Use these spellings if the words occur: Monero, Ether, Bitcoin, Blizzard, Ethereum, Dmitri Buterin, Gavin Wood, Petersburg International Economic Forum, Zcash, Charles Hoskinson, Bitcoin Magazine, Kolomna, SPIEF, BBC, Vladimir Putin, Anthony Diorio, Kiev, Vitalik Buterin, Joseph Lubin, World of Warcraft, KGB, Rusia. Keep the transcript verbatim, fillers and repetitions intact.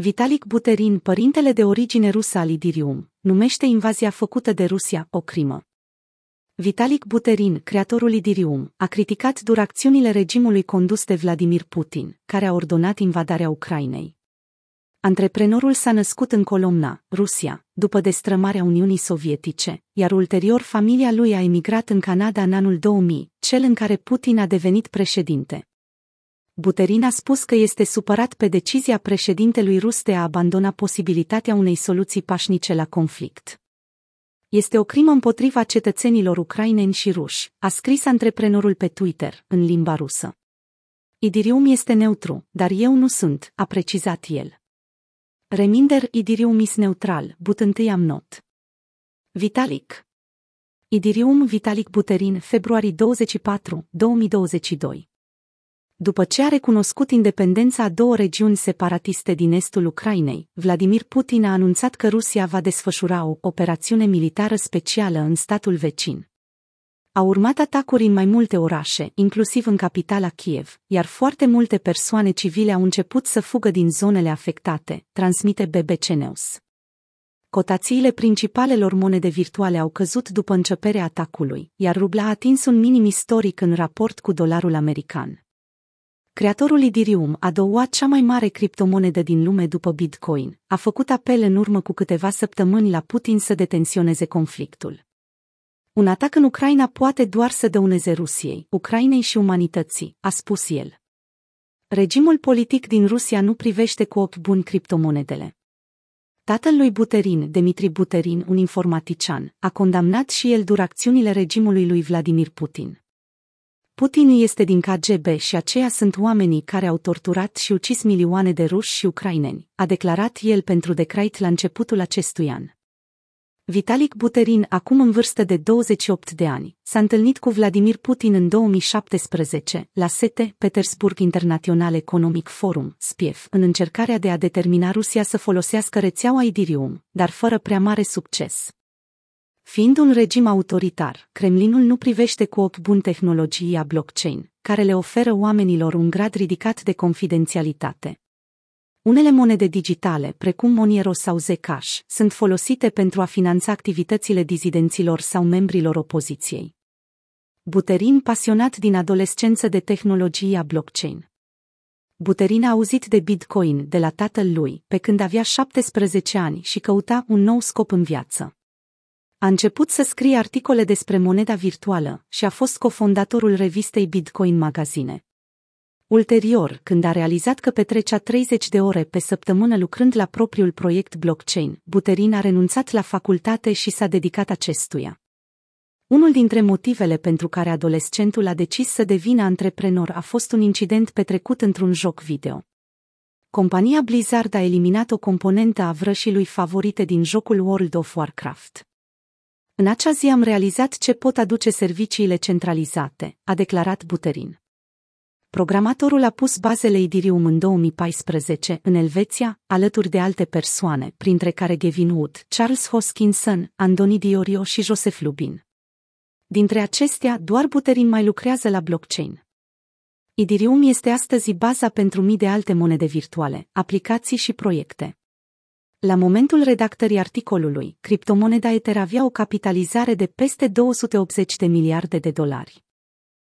Vitalik Buterin, părintele de origine rusă al Ethereum, numește invazia făcută de Rusia o crimă. Vitalik Buterin, creatorul Ethereum, a criticat dur acțiunile regimului condus de Vladimir Putin, care a ordonat invadarea Ucrainei. Antreprenorul s-a născut în Kolomna, Rusia, după destrămarea Uniunii Sovietice, iar ulterior familia lui a emigrat în Canada în anul două mii, cel în care Putin a devenit președinte. Buterin a spus că este supărat pe decizia președintelui rus de a abandona posibilitatea unei soluții pașnice la conflict. Este o crimă împotriva cetățenilor ucraineni și ruși, a scris antreprenorul pe Twitter, în limba rusă. Ethereum este neutru, dar eu nu sunt, a precizat el. Reminder, Ethereum is neutral, but întâi am not. Vitalik. Ethereum Vitalik Buterin, februarie douăzeci și patru, două mii douăzeci și doi. După ce a recunoscut independența a două regiuni separatiste din estul Ucrainei, Vladimir Putin a anunțat că Rusia va desfășura o operațiune militară specială în statul vecin. Au urmat atacuri în mai multe orașe, inclusiv în capitala Kiev, iar foarte multe persoane civile au început să fugă din zonele afectate, transmite B B C News. Cotațiile principalelor monede virtuale au căzut după începerea atacului, iar rubla a atins un minim istoric în raport cu dolarul american. Creatorul Ethereum, a doua cea mai mare criptomonedă din lume după Bitcoin, a făcut apel în urmă cu câteva săptămâni la Putin să detensioneze conflictul. Un atac în Ucraina poate doar să dăuneze Rusiei, Ucrainei și umanității, a spus el. Regimul politic din Rusia nu privește cu ochi buni criptomonedele. Tatăl lui Buterin, Dmitri Buterin, un informatician, a condamnat și el dur acțiunile regimului lui Vladimir Putin. Putin este din K G B și aceia sunt oamenii care au torturat și ucis milioane de ruși și ucraineni, a declarat el pentru Decrypt la începutul acestui an. Vitalik Buterin, acum în vârstă de douăzeci și opt de ani, s-a întâlnit cu Vladimir Putin în două mii șaptesprezece, la S E T E, Petersburg International Economic Forum, S P I E F, în încercarea de a determina Rusia să folosească rețeaua Ethereum, dar fără prea mare succes. Fiind un regim autoritar, Kremlinul nu privește cu ochi buni tehnologia blockchain, care le oferă oamenilor un grad ridicat de confidențialitate. Unele monede digitale, precum Monero sau Zcash, sunt folosite pentru a finanța activitățile dizidenților sau membrilor opoziției. Buterin, pasionat din adolescență de tehnologia blockchain. Buterin a auzit de Bitcoin de la tatăl lui, pe când avea șaptesprezece ani și căuta un nou scop în viață. A început să scrie articole despre moneda virtuală și a fost cofondatorul revistei Bitcoin Magazine. Ulterior, când a realizat că petrecea treizeci de ore pe săptămână lucrând la propriul proiect blockchain, Buterin a renunțat la facultate și s-a dedicat acestuia. Unul dintre motivele pentru care adolescentul a decis să devină antreprenor a fost un incident petrecut într-un joc video. Compania Blizzard a eliminat o componentă a vrășii lui favorite din jocul World of Warcraft. În acea zi am realizat ce pot aduce serviciile centralizate, a declarat Buterin. Programatorul a pus bazele Ethereum în două mii paisprezece, în Elveția, alături de alte persoane, printre care Gavin Wood, Charles Hoskinson, Anthony Diorio și Joseph Lubin. Dintre acestea, doar Buterin mai lucrează la blockchain. Ethereum este astăzi baza pentru mii de alte monede virtuale, aplicații și proiecte. La momentul redactării articolului, criptomoneda Ether avea o capitalizare de peste două sute optzeci de miliarde de dolari.